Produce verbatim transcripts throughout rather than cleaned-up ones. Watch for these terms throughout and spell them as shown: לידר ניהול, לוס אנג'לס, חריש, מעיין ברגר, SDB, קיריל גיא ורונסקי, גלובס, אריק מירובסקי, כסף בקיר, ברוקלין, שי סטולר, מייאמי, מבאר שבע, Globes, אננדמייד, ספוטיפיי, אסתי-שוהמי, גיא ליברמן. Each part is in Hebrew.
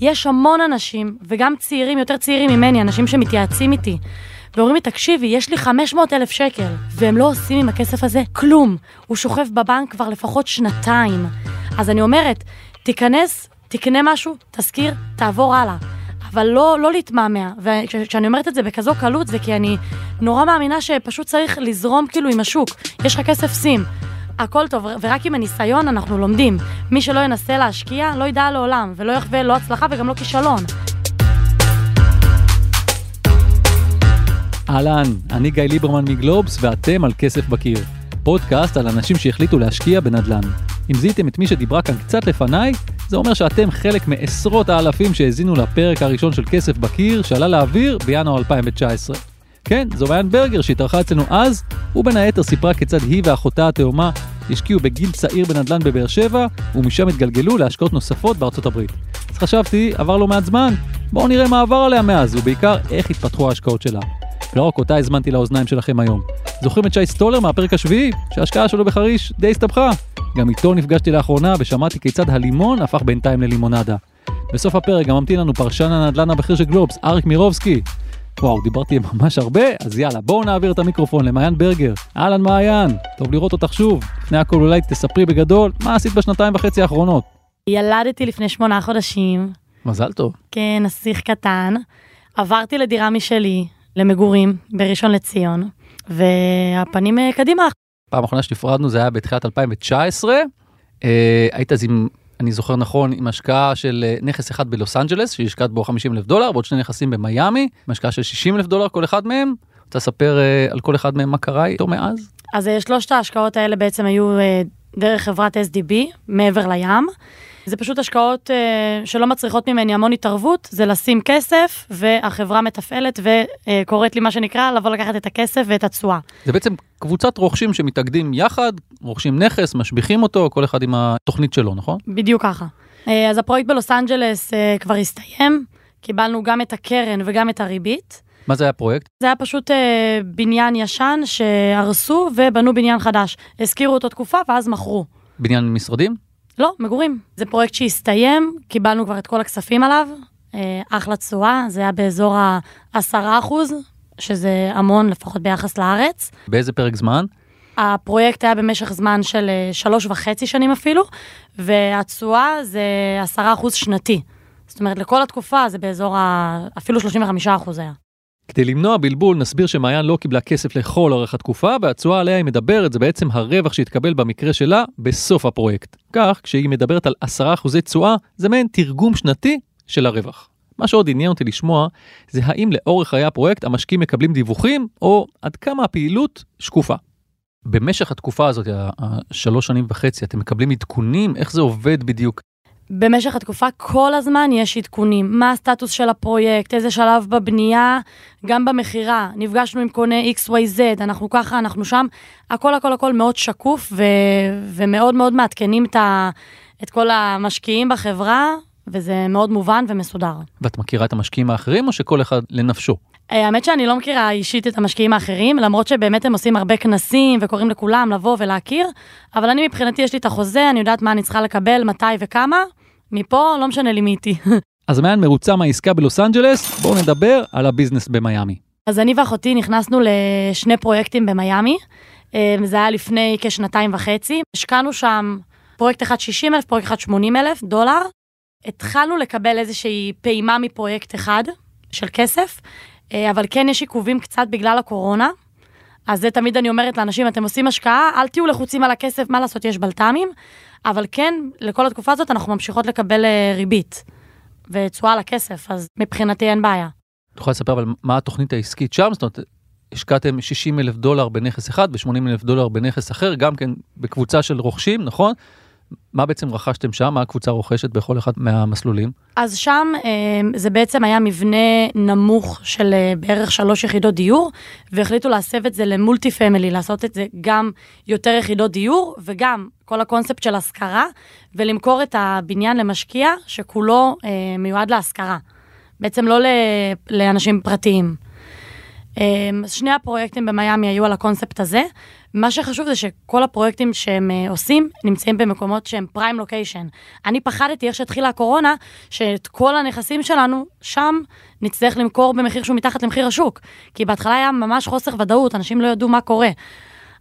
יש המון אנשים, וגם צעירים, יותר צעירים ממני, אנשים שמתייעצים איתי, ואומרים לי, תקשיבי, יש לי חמש מאות אלף שקל, והם לא עושים עם הכסף הזה כלום. הוא שוכב בבנק כבר לפחות שנתיים. אז אני אומרת, תיכנס, תקנה משהו, תזכיר, תעבור הלאה. אבל לא, לא להתמעמע. וכשאני אומרת את זה בכזו קלות, זה כי אני נורא מאמינה שפשוט צריך לזרום כאילו עם השוק. יש לך כסף, שים. הכל טוב, ורק עם הניסיון אנחנו לומדים. מי שלא ינסה להשקיע, לא ידע לעולם, ולא יחווה לא הצלחה וגם לא כישלון. אהלן, אני גיא ליברמן מגלובס, ואתם על כסף בקיר. פודקאסט על אנשים שהחליטו להשקיע בנדל"ן. אם זיהיתם את מי שדיברה כאן קצת לפניי, זה אומר שאתם חלק מעשרות האלפים שהזינו לפרק הראשון של כסף בקיר, שעלה לאוויר בינואר אלפיים תשע עשרה. כן, זו מעיין ברגר שהתארחה אצלנו אז, ובין היתר סיפרה כיצד היא ואחותה התאומה השקיעו בגיל צעיר בנדל"ן בבאר שבע, ומשם התגלגלו להשקעות נוספות בארצות הברית. אז חשבתי, עבר לא מעט זמן, בואו נראה מה עבר עליה מאז, ובעיקר איך התפתחו ההשקעות שלה. לא רק אותה הזמנתי לאוזניים שלכם היום. זוכרים את שי סטולר מהפרק השביעי, שההשקעה שלו בחריש די הסתבכה? גם איתו נפגשתי לאחרונה ושמעתי כיצד הלימון הפך בינתיים ללימונדה. בסוף הפרק גם ממתין לנו פרשן הנדל"ן הבכיר של גלובס, אריק מירובסקי. וואו, דיברתי ממש הרבה, אז יאללה, בואו נעביר את המיקרופון למעיין ברגר. אהלן מעיין, טוב לראות אותך שוב. לפני הכל אולי תספרי בגדול, מה עשית בשנתיים וחצי האחרונות? ילדתי לפני שמונה חודשים. מזל טוב. כן, נסיך קטן. עברתי לדירה משלי, למגורים, בראשון לציון, והפנים קדימה. פעם האחרונה שנפרדנו זה היה בתחילת אלפיים תשע עשרה, אה, היית אז עם, אני זוכר נכון, עם השקעה של נכס אחד בלוס אנג'לס, שהשקעת בו חמישים אלף דולר, ועוד שני נכסים במייאמי, השקעה של שישים אלף דולר, כל אחד מהם. אתה אספר אה, על כל אחד מהם מה קרה איתו מאז? אז אה, שלושת ההשקעות האלה בעצם היו אה, דרך חברת אס די בי, מעבר לים. זה פשוט השקעות אה, שלא מצריכות ממני המון התערבות, זה לשים כסף, והחברה מתפעלת וקוראת לי מה שנקרא, לבוא לקחת את הכסף ואת התשואה. זה בעצם קבוצת רוכשים שמתאגדים יחד, רוכשים נכס, משביחים אותו, כל אחד עם התוכנית שלו, נכון? בדיוק ככה. אה, אז הפרויקט בלוס אנג'לס אה, כבר הסתיים, קיבלנו גם את הקרן וגם את הריבית. מה זה היה פרויקט? זה היה פשוט אה, בניין ישן שהרסו ובנו בניין חדש. הזכירו אותו תקופה ואז מכרו. בניין משרדים? לא, מגורים. זה פרויקט שהסתיים, קיבלנו כבר את כל הכספים עליו, אחלה צועה, זה היה באזור ה-עשרה אחוז, שזה המון לפחות ביחס לארץ. באיזה פרק זמן? הפרויקט היה במשך זמן של שלוש וחצי שנים אפילו, והצועה זה עשרה אחוז שנתי. זאת אומרת, לכל התקופה זה באזור ה- אפילו שלושים וחמישה אחוז היה. כדי למנוע בלבול, נסביר שמעיין לא קיבלה כסף לכל אורך התקופה, והתשואה עליה היא מדברת, זה בעצם הרווח שהתקבל במקרה שלה בסוף הפרויקט. כך, כשהיא מדברת על עשרה אחוזי תשואה, זה מעין תרגום שנתי של הרווח. מה שעוד עניין אותי לשמוע, זה האם לאורך חיי הפרויקט המשקיעים מקבלים דיווחים, או עד כמה הפעילות שקופה. במשך התקופה הזאת, השלוש שנים וחצי, אתם מקבלים עדכונים, איך זה עובד בדיוק? במשך התקופה כל הזמן יש עדכונים, מה הסטטוס של הפרויקט, איזה שלב בבנייה, גם במחירה, נפגשנו עם קונה איקס וואי זד, אנחנו ככה, אנחנו שם, הכל הכל הכל מאוד שקוף, ו- ומאוד מאוד מעדכנים את, ה- את כל המשקיעים בחברה, וזה מאוד מובן ומסודר. ואת מכירה את המשקיעים האחרים, או שכל אחד לנפשו? האמת שאני לא מכירה אישית את המשקיעים האחרים, למרות שבאמת הם עושים הרבה כנסים וקוראים לכולם לבוא ולהכיר, אבל אני מבחינתי יש לי את החוזה, אני יודעת מה אני צריכה לקבל, מתי וכמה, מפה לא משנה לי מי איתי. אז מעיין מרוצה מהעסקה בלוס אנג'לס, בואו נדבר על הביזנס במייאמי. אז אני ואחותי נכנסנו לשני פרויקטים במייאמי, זה היה לפני כשנתיים וחצי, השקענו שם פרויקט אחד שישים אלף, פרויקט אחד שמונים אלף דולר, התחלנו לקבל איזושהי פעימה מפרויקט אחד של כסף, אבל כן יש עיכובים קצת בגלל הקורונה, אז זה תמיד אני אומרת לאנשים, אתם עושים השקעה, אל תהיו לחוצים על הכסף, מה לעשות, יש בלתמים, אבל כן, לכל התקופה הזאת אנחנו ממשיכות לקבל ריבית, וצועה על הכסף, אז מבחינתי אין בעיה. את יכולה לספר אבל מה התוכנית העסקית שם? זאת אומרת, השקעתם שישים אלף דולר בנכס אחד, ו-שמונים אלף דולר בנכס אחר, גם כן בקבוצה של רוכשים, נכון? מה בעצם רכשתם שם? מה הקבוצה רוכשת בכל אחד מהמסלולים? אז שם זה בעצם היה מבנה נמוך של בערך שלוש יחידות דיור, והחליטו להסב את זה למולטי פמילי, לעשות את זה גם יותר יחידות דיור, וגם כל הקונספט של השכרה, ולמכור את הבניין למשקיע שכולו מיועד להשכרה. בעצם לא לאנשים פרטיים. שני הפרויקטים במיימי היו על הקונספט הזה. מה שחשוב זה שכל הפרויקטים שהם עושים נמצאים במקומות שהם פריים לוקיישן. אני פחדתי איך שהתחילה הקורונה, שאת כל הנכסים שלנו שם נצטרך למכור במחיר שהוא מתחת למחיר השוק, כי בהתחלה היה ממש חוסר ודאות, אנשים לא ידעו מה קורה.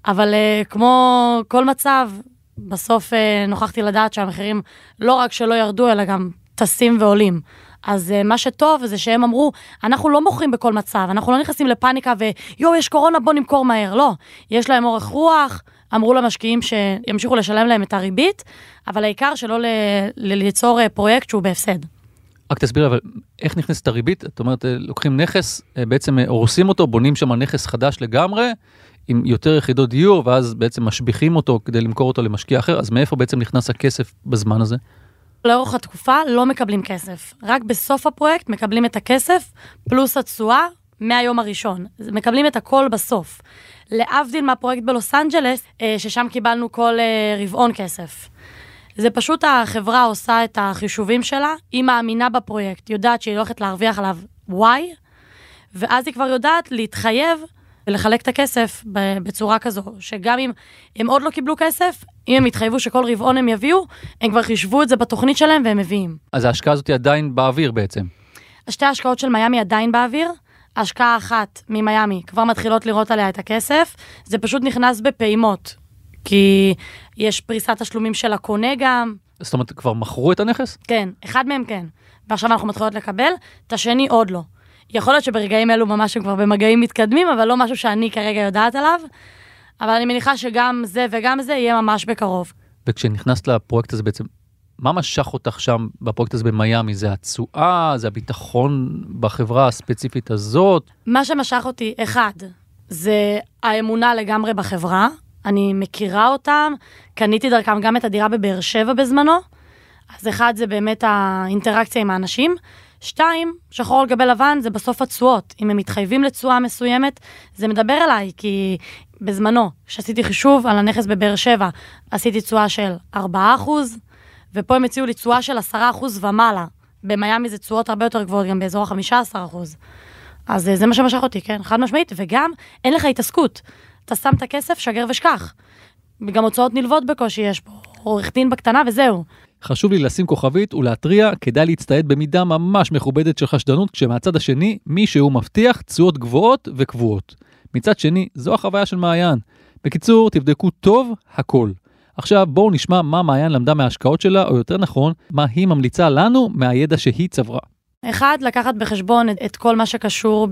אבל כמו כל מצב, בסוף נוכחתי לדעת שהמחירים לא רק שלא ירדו, אלא גם טסים ועולים. אז מה שטוב זה שהם אמרו, אנחנו לא מוכרים בכל מצב, אנחנו לא נכנסים לפאניקה ויו, יש קורונה, בוא נמכור מהר. לא, יש להם אורך רוח, אמרו למשקיעים שימשיכו לשלם להם את הריבית, אבל העיקר שלא ל- ל- ליצור פרויקט שהוא בהפסד. רק תסביר, אבל איך נכנסת הריבית? זאת אומרת, לוקחים נכס, בעצם הורסים אותו, בונים שם נכס חדש לגמרי, עם יותר יחידות דיור, ואז בעצם משביחים אותו כדי למכור אותו למשקיע אחר, אז מאיפה בעצם נכנס הכסף בזמן הזה? לאורך התקופה לא מקבלים כסף. רק בסוף הפרויקט מקבלים את הכסף, פלוס התשואה מהיום הראשון. מקבלים את הכל בסוף. להבדיל מהפרויקט בלוס אנג'לס, ששם קיבלנו כל רבעון כסף. זה פשוט החברה עושה את החישובים שלה, היא מאמינה בפרויקט, יודעת שהיא הולכת להרוויח עליו וואי, ואז היא כבר יודעת להתחייב ולחלק את הכסף בצורה כזו, שגם אם הם עוד לא קיבלו כסף, אם הם התחייבו שכל רבעון הם יביאו, הם כבר חישבו את זה בתוכנית שלהם והם מביאים. אז ההשקעה הזאת היא עדיין באוויר בעצם? שתי ההשקעות של מיימי עדיין באוויר, ההשקעה אחת ממיימי כבר מתחילות לראות עליה את הכסף, זה פשוט נכנס בפעימות, כי יש פריסת תשלומים של הקונה גם. זאת אומרת, כבר מכרו את הנכס? כן, אחד מהם כן. ועכשיו אנחנו מתחילות לקבל, את השני עוד לא. יכול להיות שברגעים אלו ממש הם כבר במגעים מתקדמים, אבל לא משהו שאני כרגע יודעת עליו. אבל אני מניחה שגם זה וגם זה יהיה ממש בקרוב. וכשנכנסת לפרויקט הזה בעצם, מה משך אותך שם בפרויקט הזה במיימי? זה הצועה, זה הביטחון בחברה הספציפית הזאת? מה שמשך אותי, אחד, זה האמונה לגמרי בחברה. אני מכירה אותם, קניתי דרכם גם את הדירה בבאר שבע בזמנו, אז אחד זה באמת האינטראקציה עם האנשים, שתיים, שחור על גבי לבן זה בסוף התשואות, אם הם מתחייבים לתשואה מסוימת, זה מדבר אליי, כי בזמנו, כשעשיתי חישוב על הנכס בבאר שבע, עשיתי תשואה של ארבעה אחוז, ופה הם הציעו לי תשואה של עשרה אחוז ומעלה, במיימי זה תשואות הרבה יותר גבוהות, גם באזור החמישה עשר אחוז, אז זה מה שמשך אותי, כן, חד משמעית, וגם אין לך התעסקות, אתה שם את הכסף, שגר ושכח. וגם הוצאות נלוות בקושי יש פה, עורך דין בקטנה וזהו. חשוב לי לשים כוכבית ולהטריע, כדאי להצטעד במידה ממש מכובדת של חשדנות, כשמהצד השני מישהו מבטיח תשואות גבוהות וקבועות. מצד שני, זו החוויה של מעיין. בקיצור, תבדקו טוב הכל. עכשיו בואו נשמע מה מעיין למדה מההשקעות שלה, או יותר נכון, מה היא ממליצה לנו מהידע שהיא צברה. אחד, לקחת בחשבון את כל מה שקשור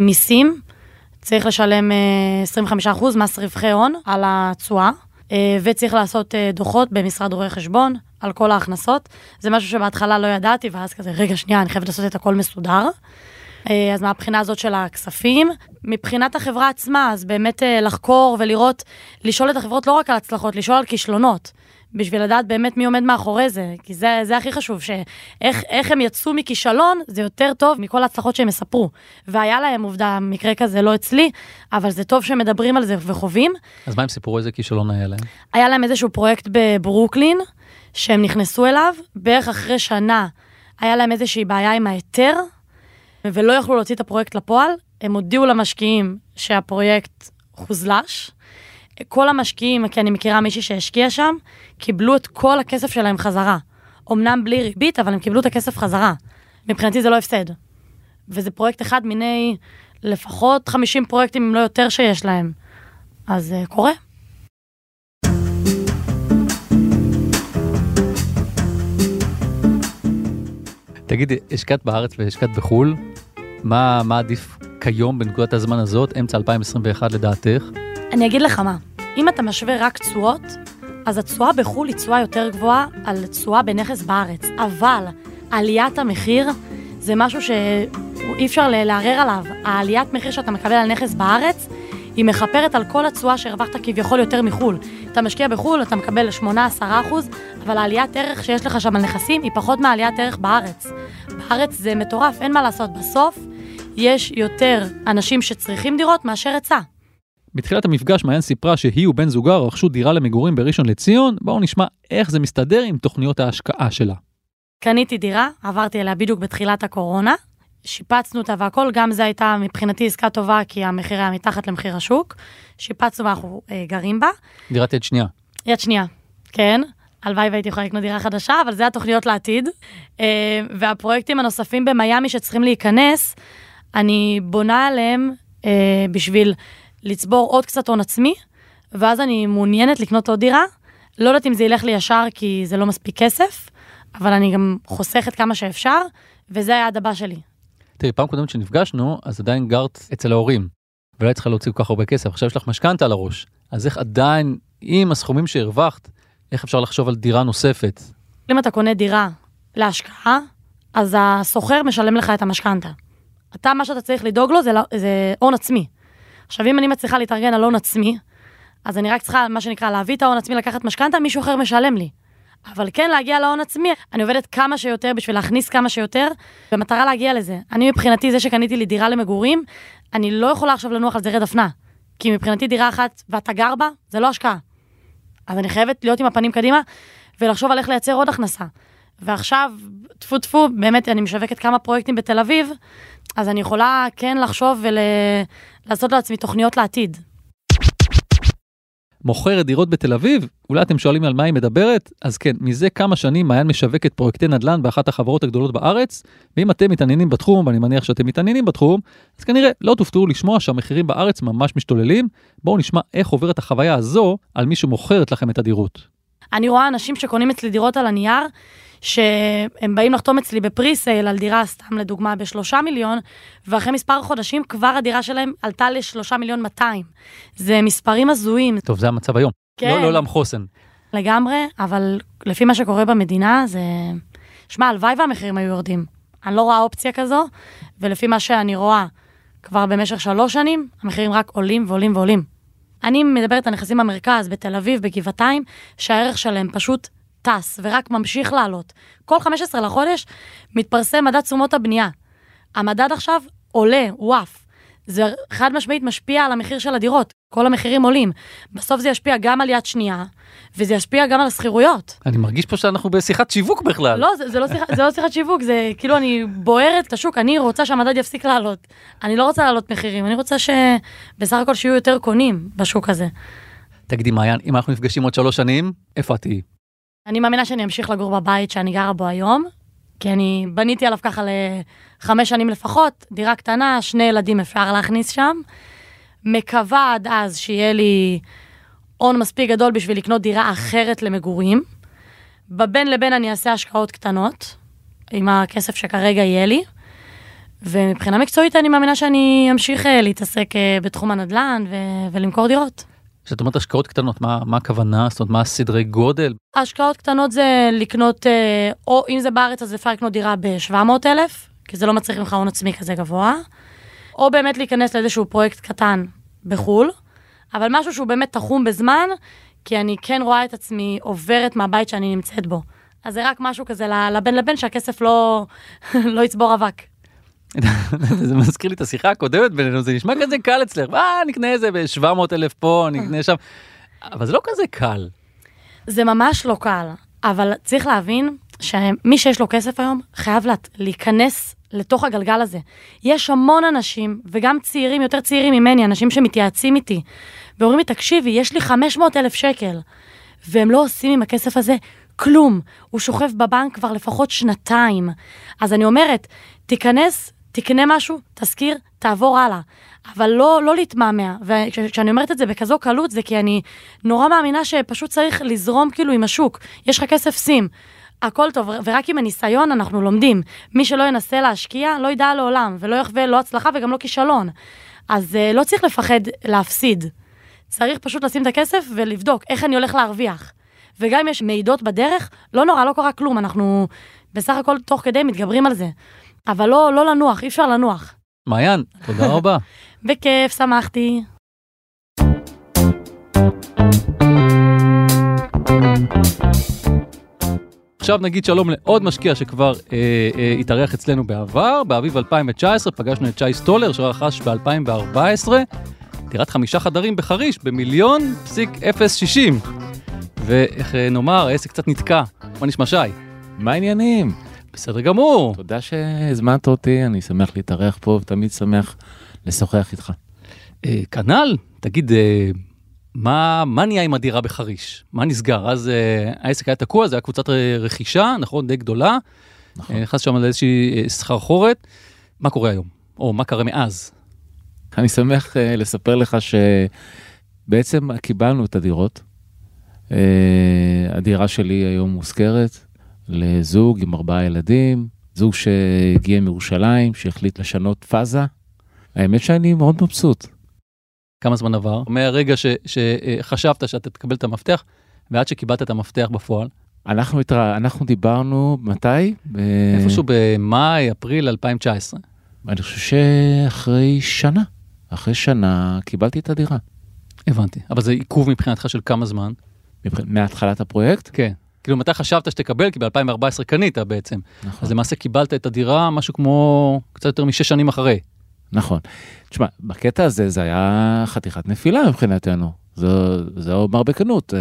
במיסים, צריך לשלם עשרים וחמישה אחוז מס רווחי הון על התשואה, וצריך לעשות דוחות במשרד רואי חשבון על כל ההכנסות. זה משהו שבהתחלה לא ידעתי, ואז כזה, רגע, שנייה, אני חייבת לעשות את הכל מסודר. אז מהבחינה הזאת של הכספים, מבחינת החברה עצמה, אז באמת לחקור ולראות, לשאול את החברות לא רק על הצלחות, לשאול על כישלונות, בשביל לדעת באמת מי עומד מאחורי זה, כי זה, זה הכי חשוב, שאיך, איך הם יצאו מכישלון, זה יותר טוב מכל ההצלחות שהם מספרו. והיה להם עובדה, מקרה כזה לא אצלי, אבל זה טוב שמדברים על זה וחווים. אז מה הם סיפרו, איזה כישלון היה להם? היה להם איזשהו פרויקט בברוקלין, שהם נכנסו אליו, בערך אחרי שנה, היה להם איזושהי בעיה עם היתר, ולא יכלו להוציא את הפרויקט לפועל, הם הודיעו למשקיעים שהפרויקט חוזלש, כל המשקיעים, כי אני מכירה מישהי שהשקיע שם, קיבלו את כל הכסף שלהם חזרה. אמנם בלי ריבית, אבל הם קיבלו את הכסף חזרה. מבחינתי זה לא הפסד. וזה פרויקט אחד מיני לפחות חמישים פרויקטים, אם לא יותר שיש להם. אז uh, קורה. תגידי, השקעת בארץ והשקעת בחול, מה, מה עדיף כיום בנקודת הזמן הזאת, אמצע אלפיים עשרים ואחת לדעתך? אני אגיד לך מה, אם אתה משווה רק תשואות, אז התשואה בחול היא תשואה יותר גבוהה על תשואה בנכס בארץ, אבל עליית המחיר זה משהו שאי אפשר לערער עליו. העליית מחיר שאתה מקבל על נכס בארץ, היא מחפרת על כל התשואה שהרווחת כביכול יותר מחול. אתה משקיע בחול, אתה מקבל שמונה עד עשרה אחוז, אבל העליית ערך שיש לך שם על נכסים היא פחות מעליית ערך בארץ. בארץ זה מטורף, אין מה לעשות. בסוף יש יותר אנשים שצריכים דירות מאשר היצע. בתחילת המפגש מעיין סיפרה שהיא ובן זוגה רכשו דירה למגורים בראשון לציון, בואו נשמע איך זה מסתדר עם תוכניות ההשקעה שלה. קניתי דירה, עברתי אליה בדיוק בתחילת הקורונה, שיפצנו אותה והכל, גם זה הייתה מבחינתי עסקה טובה, כי המחיר היה מתחת למחיר השוק, שיפצנו ואנחנו אה, גרים בה. דירת יד שנייה. יד שנייה, כן. הלוואי והייתי יכולה לקנות דירה חדשה, אבל זה התוכניות לעתיד. אה, והפרויקטים הנוספים במיימי שצריכים להיכנס, אני בונה עליהם אה, בשביל לצבור עוד קצת הון עצמי, ואז אני מעוניינת לקנות עוד דירה. לא יודעת אם זה ילך לי ישר, כי זה לא מספיק כסף, אבל אני גם חוסכת כמה שאפשר, וזה היה הדבר שלי. תראי, פעם קודמת שנפגשנו, אז עדיין גרת אצל ההורים, ולא צריכה להוציא כל כך הרבה כסף. עכשיו יש לך משכנתה על הראש, אז איך עדיין, עם הסכומים שהרווחת, איך אפשר לחשוב על דירה נוספת? אם אתה קונה דירה להשקעה, אז הסוחר משלם לך את המשכנתה. אתה, מה שאתה צריך לדאוג לו, זה, זה הון עצמי. עכשיו, אם אני מצליחה להתארגן על הון עצמי, אז אני רק צריכה, מה שנקרא, להביא את ההון עצמי, לקחת משכנתה, מישהו אחר משלם לי. אבל כן להגיע להון עצמי, אני עובדת כמה שיותר בשביל להכניס כמה שיותר, במטרה להגיע לזה. אני מבחינתי זה שקניתי לי דירה למגורים, אני לא יכולה עכשיו לנוח על זרי דפנה, כי מבחינתי דירה אחת ואתה גר בה, זה לא השקעה. אז אני חייבת להיות עם הפנים קדימה, ולחשוב על איך לייצר עוד הכנסה. ועכשיו, תפו תפו, באמת אני משווקת כמה פרויקטים בתל אביב, אז אני יכולה כן לחשוב ולעשות לעצמי תוכניות לעתיד. מוכרת דירות בתל אביב, אולי אתם שואלים על מה היא מדברת, אז כן, מזה כמה שנים מעיין משווקת פרויקטי נדל"ן באחת החברות הגדולות בארץ, ואם אתם מתעניינים בתחום, ואני מניח שאתם מתעניינים בתחום, אז כנראה לא תופתעו לשמוע שהמחירים בארץ ממש משתוללים. בואו נשמע איך עוברת החוויה הזו על מי שמוכרת לכם את הדירות. אני רואה אנשים שקונים אצלי דירות על הנייר, שהם באים לחתום אצלי בפריסייל על דירה, סתם לדוגמה, בשלושה מיליון, ואחרי מספר חודשים כבר הדירה שלהם עלתה לשלושה מיליון מאתיים. זה מספרים הזויים. טוב, זה המצב היום. כן. לא לעולם חוסן. לגמרי, אבל לפי מה שקורה במדינה, זה... שמע, הלוואי והמחירים היו יורדים. אני לא רואה אופציה כזו, ולפי מה שאני רואה כבר במשך שלוש שנים, המחירים רק עולים ועולים ועולים. אני מדברת על נכסים במרכז, בתל אביב, בגבעתיים, שהערך שלהם פשוט טס, ורק ממשיך לעלות. כל חמש עשרה לחודש מתפרסם מדד תשומות הבנייה. המדד עכשיו עולה, וואף. זה חד משמעית משפיע על המחיר של הדירות. כל המחירים עולים. בסוף זה ישפיע גם על יד שנייה, וזה ישפיע גם על הסחירויות. אני מרגיש פה שאנחנו בשיחת שיווק בכלל. לא, זה, זה לא שיח, זה לא שיחת שיווק, זה כאילו אני בוערת את השוק, אני רוצה שהמדד יפסיק לעלות. אני לא רוצה לעלות מחירים, אני רוצה שבסך הכל שיהיו יותר קונים בשוק הזה. תגידי, מעיין, אם אנחנו נפגשים עוד שלוש שנים, איפה תהיי? אני מאמינה שאני אמשיך לגור בבית שאני גרה בו היום, כי אני בניתי עליו ככה לחמש שנים לפחות, דירה קטנה, שני ילדים אפשר להכניס שם, מקווה עד אז שיהיה לי עון מספיק גדול בשביל לקנות דירה אחרת למגורים, בבין לבין אני אעשה השקעות קטנות, עם הכסף שכרגע יהיה לי, ומבחינה מקצועית אני מאמינה שאני אמשיך להתעסק בתחום הנדל"ן ו- ולמכור דירות. זאת אומרת, השקעות קטנות, מה, מה הכוונה? זאת אומרת, מה הסדרי גודל? השקעות קטנות זה לקנות, או אם זה בארץ, אז אפשר לקנות דירה ב-שבע מאות אלף, כי זה לא מצריך ממך הון עצמי כזה גבוה, או באמת להיכנס לאיזשהו פרויקט קטן בחול, אבל משהו שהוא באמת תחום בזמן, כי אני כן רואה את עצמי עוברת מהבית שאני נמצאת בו. אז זה רק משהו כזה לבן לבן, שהכסף לא, לא יצבור אבק. זה מזכיר לי את השיחה הקודמת בינינו, זה נשמע כזה קל אצלך, אה, נקנה איזה ב-שבע מאות אלף פה, נקנה שם, אבל זה לא כזה קל. זה ממש לא קל, אבל צריך להבין שמי שיש לו כסף היום, חייב להיכנס לתוך הגלגל הזה. יש המון אנשים, וגם צעירים, יותר צעירים ממני, אנשים שמתייעצים איתי, ואומרים לי, תקשיבי, יש לי חמש מאות אלף שקל, והם לא עושים עם הכסף הזה כלום. הוא שוכב בבנק כבר לפחות שנתיים. אז אני אומרת, תיכנס, תקנה משהו, תזכיר, תעבור הלאה. אבל לא, לא להתמעמע. וכשאני אומרת את זה בכזו קלות, זה כי אני נורא מאמינה שפשוט צריך לזרום כאילו עם השוק. יש לך כסף שים. הכל טוב, ורק עם הניסיון אנחנו לומדים. מי שלא ינסה להשקיע, לא ידע לעולם, ולא יחווה לא הצלחה וגם לא כישלון. אז לא צריך לפחד להפסיד. צריך פשוט לשים את הכסף ולבדוק איך אני הולך להרוויח. וגם אם יש מעידות בדרך, לא נורא, לא קורה כלום. אנחנו בסך הכל תוך כדי מתגברים על זה. אבל לא, לא לנוח, אי אפשר לנוח. מעיין, תודה רבה. בכיף, שמחתי. עכשיו נגיד שלום לעוד משקיע שכבר אה, אה, התארח אצלנו בעבר. באביב אלפיים תשע עשרה פגשנו את שי סטולר, שרכש ב-אלפיים ארבע עשרה. דירת חמישה חדרים בחריש, במיליון פסיק אפס שישים. ואיך נאמר, העסק קצת נתקע. מה נשמע, שי? מה העניינים? בסדר גמור. תודה שהזמנת אותי, אני שמח להתארח פה, ותמיד שמח לשוחח איתך. כנ"ל, תגיד, מה, מה נהיה עם הדירה בחריש? מה נסגר? אז העסק היה תקוע, זה היה קבוצת רכישה, נכון, די גדולה. נכון. נכנס שם על איזושהי סחרחורת. מה קורה היום? או מה קרה מאז? אני שמח לספר לך שבעצם קיבלנו את הדירות. הדירה שלי היום מוזכרת לזוג עם ארבעה ילדים, זוג שהגיע מירושלים, שהחליט לשנות פאזה. האמת שאני מאוד מבסוט. כמה זמן עבר? מהרגע ש, שחשבת שאתה תקבל את המפתח, ועד שקיבלת את המפתח בפועל? אנחנו, התרא... אנחנו דיברנו, מתי? ב... איפשהו במאי, אפריל אלפיים תשע עשרה. אני חושב שאחרי שנה, אחרי שנה קיבלתי את הדירה. הבנתי, אבל זה עיכוב מבחינתך של כמה זמן? מבח... מהתחלת הפרויקט? כן. כאילו מתי חשבת שתקבל, כי ב-אלפיים וארבע עשרה קנית בעצם. נכון. אז למעשה קיבלת את הדירה, משהו כמו קצת יותר משש שנים אחרי. נכון. תשמע, בקטע הזה זה היה חתיכת נפילה מבחינתנו. זה, זה אומר בקנות.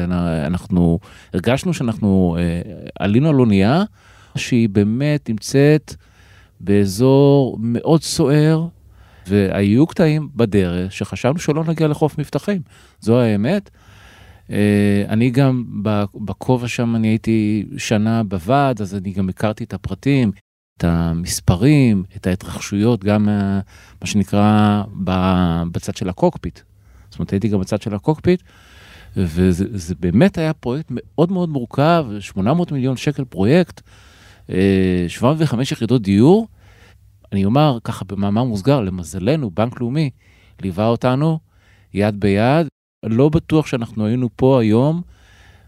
אנחנו הרגשנו שאנחנו עלינו על אונייה, שהיא באמת נמצאת באזור מאוד סוער, והיו קטעים בדרך שחשבנו שלא נגיע לחוף מבטחים. זו האמת. אני גם בקובע שם, אני הייתי שנה בוועד, אז אני גם הכרתי את הפרטים, את המספרים, את ההתרחשויות, גם מה שנקרא בצד של הקוקפיט. זאת אומרת, הייתי גם בצד של הקוקפיט, וזה באמת היה פרויקט מאוד מאוד מורכב, שמונה מאות מיליון שקל פרויקט, שבעים וחמש יחידות דיור. אני אומר, ככה במאמר מוסגר, למזלנו, בנק לאומי, ליווה אותנו יד ביד, לא בטוח שאנחנו היינו פה היום,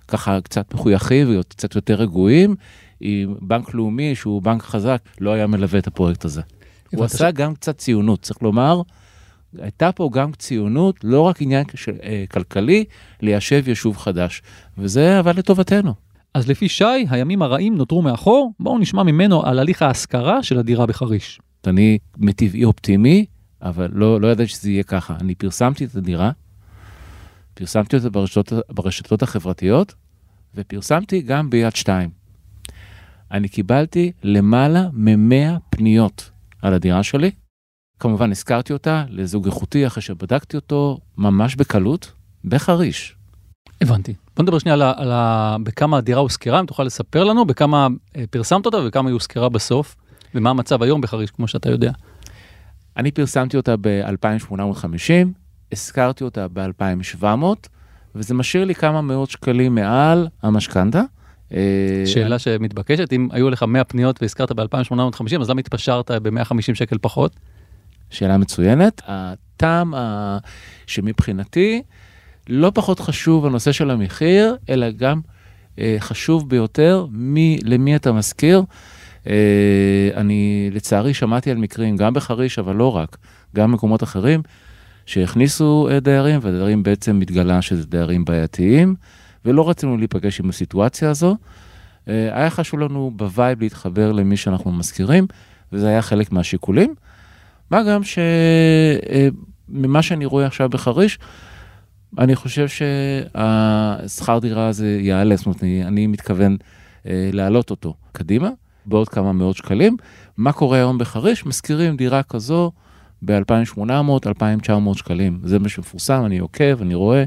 ככה קצת מחויכים וקצת יותר רגועים, עם בנק לאומי, שהוא בנק חזק, לא היה מלווה את הפרויקט הזה. הוא עשה גם קצת ציונות, צריך לומר, הייתה פה גם ציונות, לא רק עניין כלכלי, ליישב יישוב חדש, וזה אבל לטובתנו. אז לפי שי, הימים הרעים נותרו מאחור, בואו נשמע ממנו על הליך ההשכרה של הדירה בחריש. אני מטבעי אופטימי, אבל לא, לא ידעתי שזה יהיה ככה. אני פרסמתי את הדירה, פרסמתי אותה ברשתות, ברשתות החברתיות, ופרסמתי גם ביד שתיים. אני קיבלתי למעלה ממאה פניות על הדירה שלי. כמובן, הזכרתי אותה לזוג איכותי, אחרי שבדקתי אותו ממש בקלות, בחריש. הבנתי. בוא נדבר שנייה על, על, על בכמה הדירה הוזכרה, אם תוכל לספר לנו, בכמה פרסמת אותה וכמה היא הוזכרה בסוף, ומה המצב היום בחריש, כמו שאתה יודע. אני פרסמתי אותה ב-אלפיים שמונה מאות וחמישים, הזכרתי אותה ב-אלפיים ושבע מאות, וזה משאיר לי כמה מאות שקלים מעל המשכנתה. שאלה שמתבקשת, אם היו לך מאה פניות והזכרת ב-אלפיים שמונה מאות וחמישים, אז למה התפשרת ב-מאה וחמישים שקל פחות? שאלה מצוינת. הטעם שמבחינתי לא פחות חשוב הנושא של המחיר, אלא גם חשוב ביותר מי, למי אתה מזכיר. אני לצערי שמעתי על מקרים, גם בחריש, אבל לא רק, גם במקומות אחרים, שהכניסו דיירים, והדיירים בעצם מתגלה שזה דיירים בעייתיים, ולא רצינו להיפגש עם הסיטואציה הזו. היה חשוב לנו בווייב להתחבר למי שאנחנו מזכירים, וזה היה חלק מהשיקולים. מה גם שממה שאני רואה עכשיו בחריש, אני חושב שהשכר דירה הזה יעלה, זאת אומרת, אני מתכוון להעלות אותו קדימה, בעוד כמה מאות שקלים. מה קורה היום בחריש? מזכירים דירה כזו, ב-אלפיים ושמונה מאות עד אלפיים תשע מאות שקלים. זה מה שמפורסם, אני עוקב, אני רואה.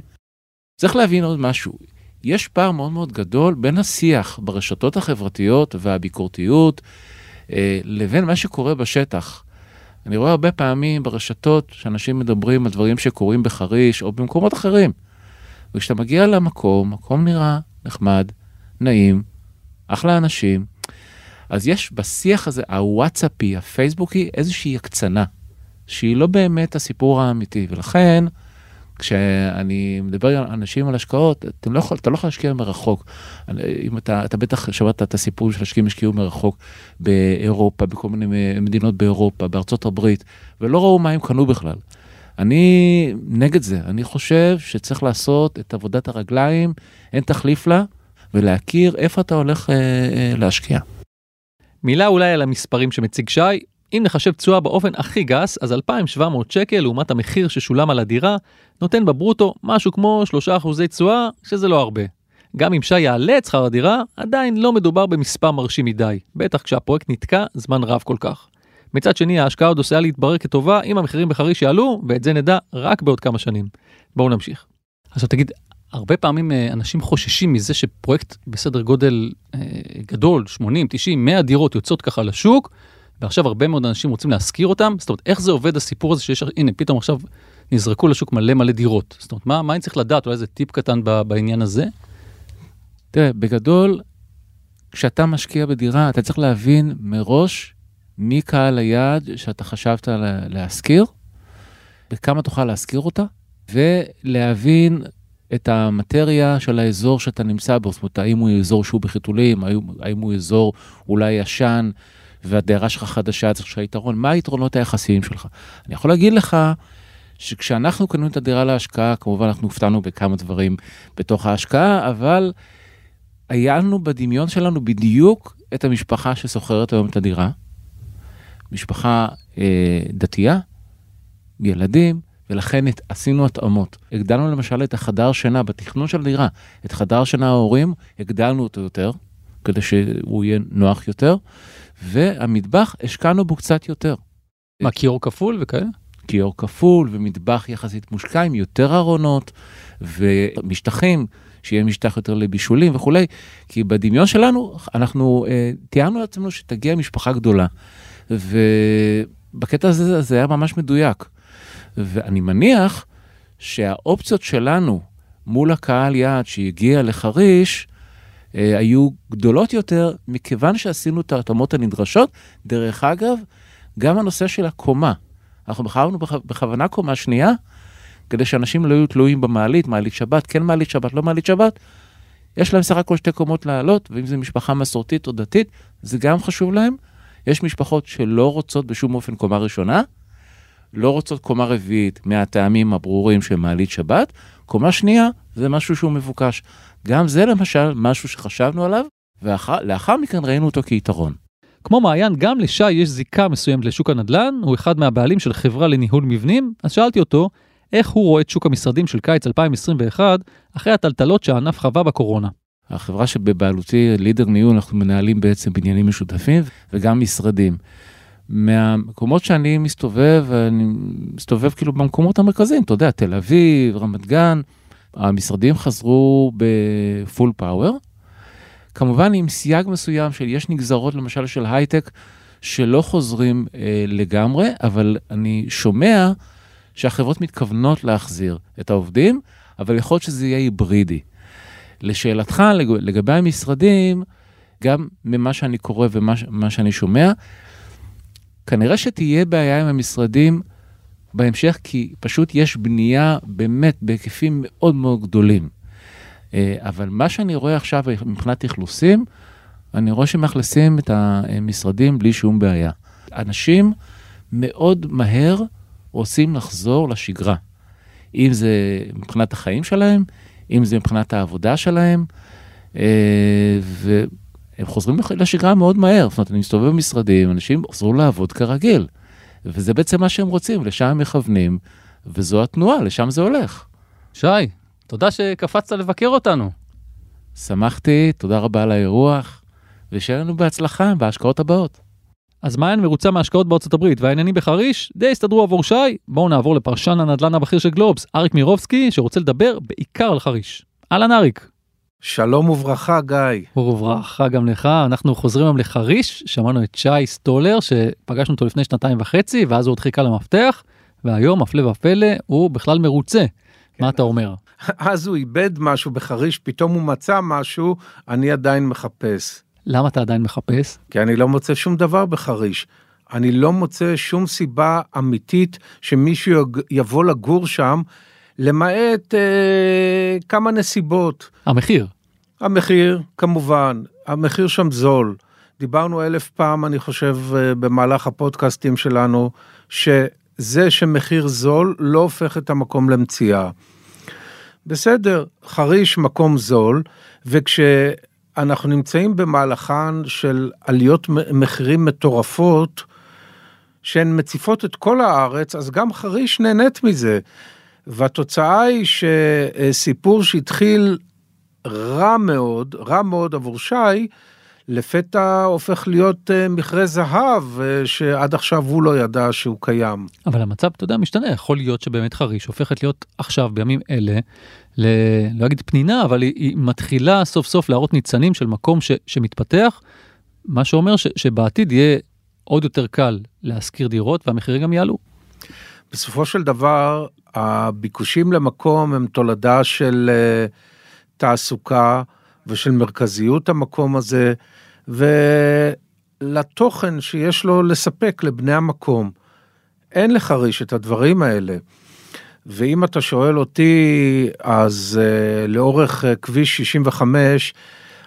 צריך להבין עוד משהו. יש פער מאוד מאוד גדול בין השיח ברשתות החברתיות והביקורתיות, אה, לבין מה שקורה בשטח. אני רואה הרבה פעמים ברשתות שאנשים מדברים על דברים שקורים בחריש או במקומות אחרים. וכשאתה מגיע למקום, מקום נראה נחמד, נעים, אחלה אנשים. אז יש בשיח הזה, הוואטסאפי, הפייסבוקי, איזושהי הקצנה. שהיא לא באמת הסיפור האמיתי, ולכן, כשאני מדבר עם אנשים על השקעות, אתה לא יכול להשקיע מרחוק. אם אתה, אתה בטח שמעת את הסיפור של השקיעים השקיעו מרחוק, באירופה, בכל מיני מדינות באירופה, בארצות הברית, ולא ראו מה הם קנו בכלל. אני נגד זה, אני חושב שצריך לעשות את עבודת הרגליים, אין תחליף לה, ולהכיר איפה אתה הולך אה, אה, להשקיע. מילה אולי על המספרים שמציג שי, אם נחשב תשואה באופן הכי גס, אז אלפיים ושבע מאות שקל, לעומת המחיר ששולם על הדירה, נותן בברוטו משהו כמו שלושה אחוזי תשואה, שזה לא הרבה. גם אם שי יעלה את שכר הדירה, עדיין לא מדובר במספר מרשים מדי, בטח כשהפרויקט נתקע זמן רב כל כך. מצד שני, ההשקעה עוד עושה להתברר כטובה אם המחירים בחריש יעלו, ואת זה נדע רק בעוד כמה שנים. בואו נמשיך. אז תגיד, הרבה פעמים אנשים חוששים מזה שפרויקט בסדר גודל גדול, שמונים, תשעים, מאה דירות יוצאות ככה לשוק, ועכשיו הרבה מאוד אנשים רוצים להשכיר אותם. זאת אומרת, איך זה עובד הסיפור הזה שיש, הנה, פתאום עכשיו נזרקו לשוק מלא מלא דירות. זאת אומרת, מה, מה אני צריך לדעת? אולי זה טיפ קטן בעניין הזה? תראה, בגדול, כשאתה משקיע בדירה, אתה צריך להבין מראש מי קהל היעד שאתה חשבת להשכיר, בכמה תוכל להשכיר אותה, ולהבין את המטריה של האזור שאתה נמצא בו. זאת אומרת, האם הוא אזור שהוא בחיתולים, האם הוא אזור אולי ישן, והדירה שלך חדשה, צריך שהיתרון, מה היתרונות היחסיים שלך? אני יכול להגיד לך, שכשאנחנו קנו את הדירה להשקעה, כמובן אנחנו הפתענו בכמה דברים בתוך ההשקעה, אבל היה לנו בדמיון שלנו בדיוק את המשפחה שסוחרת היום את הדירה, משפחה אה, דתייה, ילדים, ולכן עשינו התאמות. הגדלנו למשל את החדר שינה, בתכנון של הדירה, את חדר שינה ההורים, הגדלנו אותו יותר, כדי שהוא יהיה נוח יותר, והמטבח השקענו בו קצת יותר. מה, קיור כפול וכאלה? קיור כפול ומטבח יחסית מושקע עם יותר ארונות ומשטחים, שיהיה משטח יותר לבישולים וכו'. כי בדמיון שלנו, אנחנו אה, תיארנו לעצמנו שתגיע משפחה גדולה. ובקטע הזה זה היה ממש מדויק. ואני מניח שהאופציות שלנו מול הקהל יעד שהגיע לחריש, היו גדולות יותר, מכיוון שעשינו את ההתאמות הנדרשות. דרך אגב, גם הנושא של הקומה. אנחנו בחרנו בכוונה קומה שנייה, כדי שאנשים לא יהיו תלויים במעלית, מעלית שבת, כן מעלית שבת, לא מעלית שבת. יש להם סך הכל שתי קומות לעלות, ואם זו משפחה מסורתית או דתית, זה גם חשוב להם. יש משפחות שלא רוצות בשום אופן קומה ראשונה, לא רוצות קומה רביעית מהטעמים הברורים של מעלית שבת, קומה שנייה זה משהו שהוא מבוקש. גם זה למשל משהו שחשבנו עליו, ולאחר מכן ראינו אותו כיתרון. כמו מעיין, גם לשי יש זיקה מסוימת לשוק הנדל"ן, הוא אחד מהבעלים של חברה לניהול מבנים, אז שאלתי אותו איך הוא רואה את שוק המשרדים של קיץ אלפיים עשרים ואחת, אחרי הטלטלות שהענף חווה בקורונה. החברה שבבעלותי, לידר ניהול, אנחנו מנהלים בעצם בניינים משותפים, וגם משרדים. מהמקומות שאני מסתובב, אני מסתובב כאילו במקומות המרכזיים, אתה יודע, תל אביב, רמת גן, המשרדים חזרו בפול פאוור, כמובן עם סייג מסוים של יש נגזרות למשל של הייטק שלא חוזרים אה, לגמרי, אבל אני שומע שהחברות מתכוונות להחזיר את העובדים, אבל יכול להיות שזה יהיה היברידי. לשאלתך לגבי המשרדים, גם ממה שאני קורא ומה שאני שומע, כנראה שתהיה בעיה עם המשרדים בהמשך, כי פשוט יש בנייה באמת בהיקפים מאוד מאוד גדולים. אבל מה שאני רואה עכשיו מבחינת תכלוסים, אני רואה שמאכלסים את המשרדים בלי שום בעיה. אנשים מאוד מהר רוצים לחזור לשגרה. אם זה מבחינת החיים שלהם, אם זה מבחינת העבודה שלהם, ו... הם חוזרים לשגרה מאוד מהר, זאת אומרת, אני מסתובב במשרדים, אנשים חוזרו לעבוד כרגיל, וזה בעצם מה שהם רוצים, לשם הם מכוונים, וזו התנועה, לשם זה הולך. שי, תודה שקפצת לבקר אותנו. שמחתי, תודה רבה על האירוח, ושיהיה לנו בהצלחה בהשקעות הבאות. אז מעין מרוצה מההשקעות בארצות הברית, והעניינים בחריש די הסתדרו עבור שי, בואו נעבור לפרשן הנדל"ן הבכיר של גלובס, אריק מירובסקי, שרוצה לדבר בעיקר על חריש. אהלן אריק. שלום וברכה גיא. וברכה גם לך, אנחנו חוזרים היום לחריש, שמענו את שי סטולר שפגשנו אותו לפני שנתיים וחצי, ואז הוא עוד חיכה למפתח, והיום הפלא ופלא הוא בכלל מרוצה, כן. מה אתה אומר? אז הוא איבד משהו בחריש, פתאום הוא מצא משהו, אני עדיין מחפש. למה אתה עדיין מחפש? כי אני לא מוצא שום דבר בחריש. אני לא מוצא שום סיבה אמיתית שמישהו יבוא לגור שם, למעט אה, כמה נסיבות. המחיר. המחיר, כמובן. המחיר שם זול. דיברנו אלף פעם, אני חושב, אה, במהלך הפודקאסטים שלנו, שזה שמחיר זול לא הופך את המקום למציאה. בסדר, חריש מקום זול, וכשאנחנו נמצאים במהלכן של עליות מחירים מטורפות, שהן מציפות את כל הארץ, אז גם חריש נהנית מזה. והתוצאה היא שסיפור שהתחיל רע מאוד, רע מאוד עבור שי, לפתע הופך להיות מכרה זהב, שעד עכשיו הוא לא ידע שהוא קיים. אבל המצב, אתה יודע, משתנה. יכול להיות שבאמת חריש הופכת להיות עכשיו, בימים אלה, ל... לא אגיד פנינה, אבל היא, היא מתחילה סוף סוף להראות ניצנים של מקום ש... שמתפתח, מה שאומר ש... שבעתיד יהיה עוד יותר קל להשכיר דירות, והמחירים גם יעלו. בסופו של דבר, הביקושים למקום הם תולדה של תעסוקה, ושל מרכזיות המקום הזה, ולתוכן שיש לו לספק לבני המקום. אין לחריש את הדברים האלה. ואם אתה שואל אותי, אז uh, לאורך uh, כביש שישים וחמש,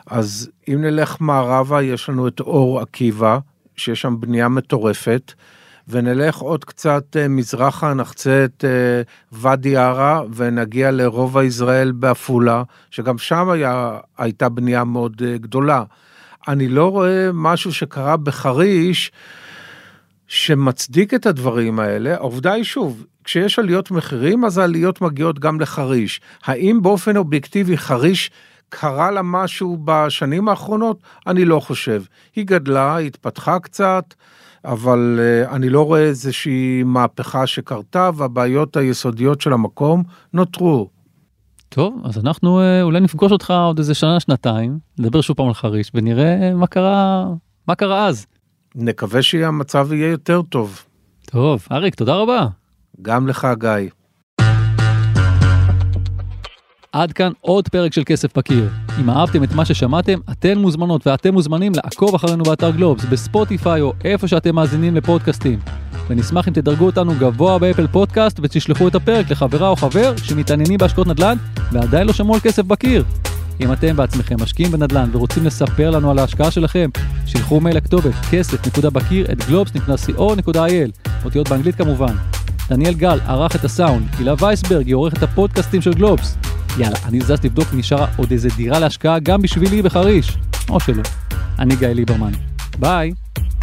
אז אם נלך מערבה, יש לנו את אור עקיבא, שיש שם בנייה מטורפת, ונלך עוד קצת uh, מזרחה, נחצה את uh, ודי ערה, ונגיע לרובע ישראל באפולה, שגם שם היה, הייתה בנייה מאוד uh, גדולה. אני לא רואה משהו שקרה בחריש, שמצדיק את הדברים האלה. העובדה היא שוב, כשיש עליות מחירים, אז העליות מגיעות גם לחריש. האם באופן אובייקטיבי חריש קרה לה משהו בשנים האחרונות? אני לא חושב. היא גדלה, היא התפתחה קצת, אבל uh, אני לא רואה איזושהי מהפכה שקרתה, והבעיות היסודיות של המקום נותרו. טוב, אז אנחנו uh, אולי נפגוש אותך עוד איזה שנה, שנתיים, נדבר שוב פעם על חריש, ונראה מה קרה, מה קרה אז. נקווה שהמצב יהיה יותר טוב. טוב, אריק, תודה רבה. גם לך, גיא. עד כאן עוד פרק של כסף בקיר. אם אהבתם את מה ששמעתם, אתן מוזמנות ואתם מוזמנים לעקוב אחרינו באתר גלובס, בספוטיפיי או איפה שאתם מאזינים לפודקאסטים. ונשמח אם תדרגו אותנו גבוה באפל פודקאסט ותשלחו את הפרק לחברה או חבר שמתעניינים בהשקעות נדל"ן ועדיין לא שמעו על כסף בקיר. אם אתם בעצמכם משקיעים בנדל"ן ורוצים לספר לנו על ההשקעה שלכם, שלחו מייל לכתובת כסף בקיר את גלובס נקודה סי או נקודה איי אל, אותיות באנגלית כמובן. דניאל גל ערך את הסאונד, הילה וייסברג היא עורכת הפודקאסטים של גלובס. יאללה, אני זז לבדוק נשארה עוד איזה דירה להשקעה גם בשבילי בחריש, או שלא. אני גיא ליברמן. ביי.